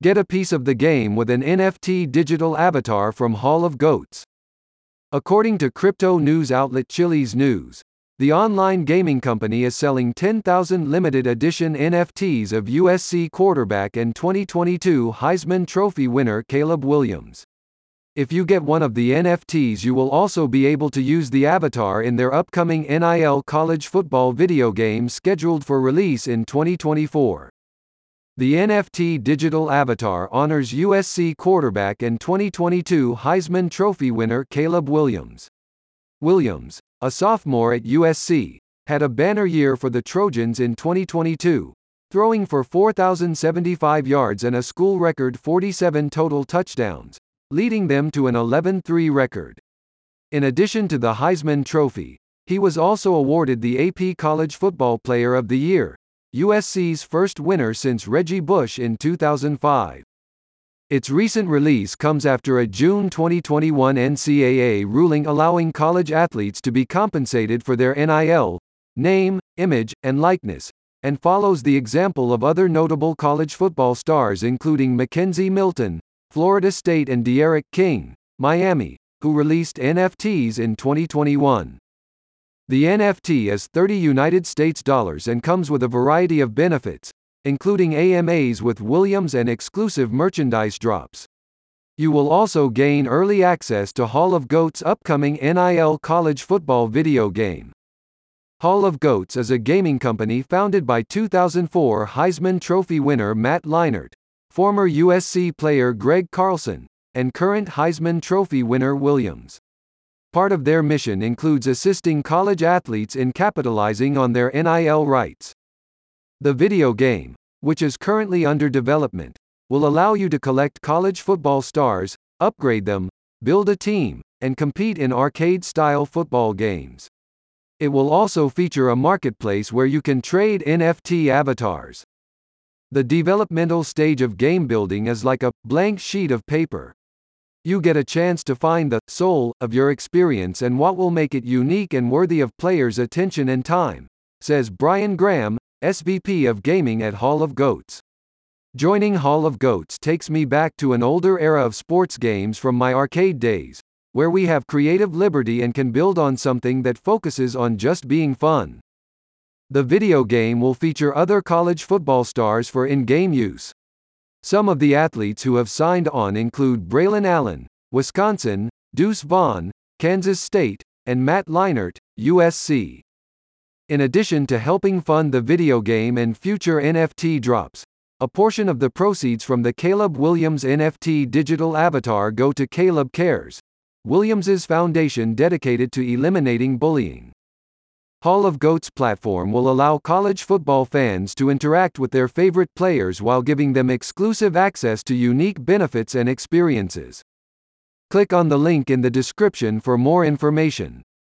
Get a piece of the game with an NFT digital avatar from Hall of Goats. According to crypto news outlet Chili's News, the online gaming company is selling 10,000 limited edition NFTs of USC quarterback and 2022 Heisman Trophy winner Caleb Williams. If you get one of the NFTs, you will also be able to use the avatar in their upcoming NIL college football video game scheduled for release in 2024. The NFT digital avatar honors USC quarterback and 2022 Heisman Trophy winner Caleb Williams. Williams, a sophomore at USC, had a banner year for the Trojans in 2022, throwing for 4,075 yards and a school record 47 total touchdowns, leading them to an 11-3 record. In addition to the Heisman Trophy, he was also awarded the AP College Football Player of the Year, USC's first winner since Reggie Bush in 2005. Its recent release comes after a June 2021 NCAA ruling allowing college athletes to be compensated for their NIL, name, image, and likeness, and follows the example of other notable college football stars including Mackenzie Milton, Florida State, and De'Eric King, Miami, who released NFTs in 2021. The NFT is $30 and comes with a variety of benefits, including AMAs with Williams and exclusive merchandise drops. You will also gain early access to Hall of Goats' upcoming NIL college football video game. Hall of Goats is a gaming company founded by 2004 Heisman Trophy winner Matt Leinart, former USC player Greg Carlson, and current Heisman Trophy winner Williams. Part of their mission includes assisting college athletes in capitalizing on their NIL rights. The video game, which is currently under development, will allow you to collect college football stars, upgrade them, build a team, and compete in arcade-style football games. It will also feature a marketplace where you can trade NFT avatars. The developmental stage of game building is like a blank sheet of paper. You get a chance to find the soul of your experience and what will make it unique and worthy of players' attention and time, says Brian Graham, SVP of Gaming at Hall of Goats. Joining Hall of Goats takes me back to an older era of sports games from my arcade days, where we have creative liberty and can build on something that focuses on just being fun. The video game will feature other college football stars for in-game use. Some of the athletes who have signed on include Braylon Allen, Wisconsin, Deuce Vaughn, Kansas State, and Matt Leinart, USC. In addition to helping fund the video game and future NFT drops, a portion of the proceeds from the Caleb Williams NFT digital avatar go to Caleb Cares, Williams' foundation dedicated to eliminating bullying. Hall of Goats platform will allow college football fans to interact with their favorite players while giving them exclusive access to unique benefits and experiences. Click on the link in the description for more information.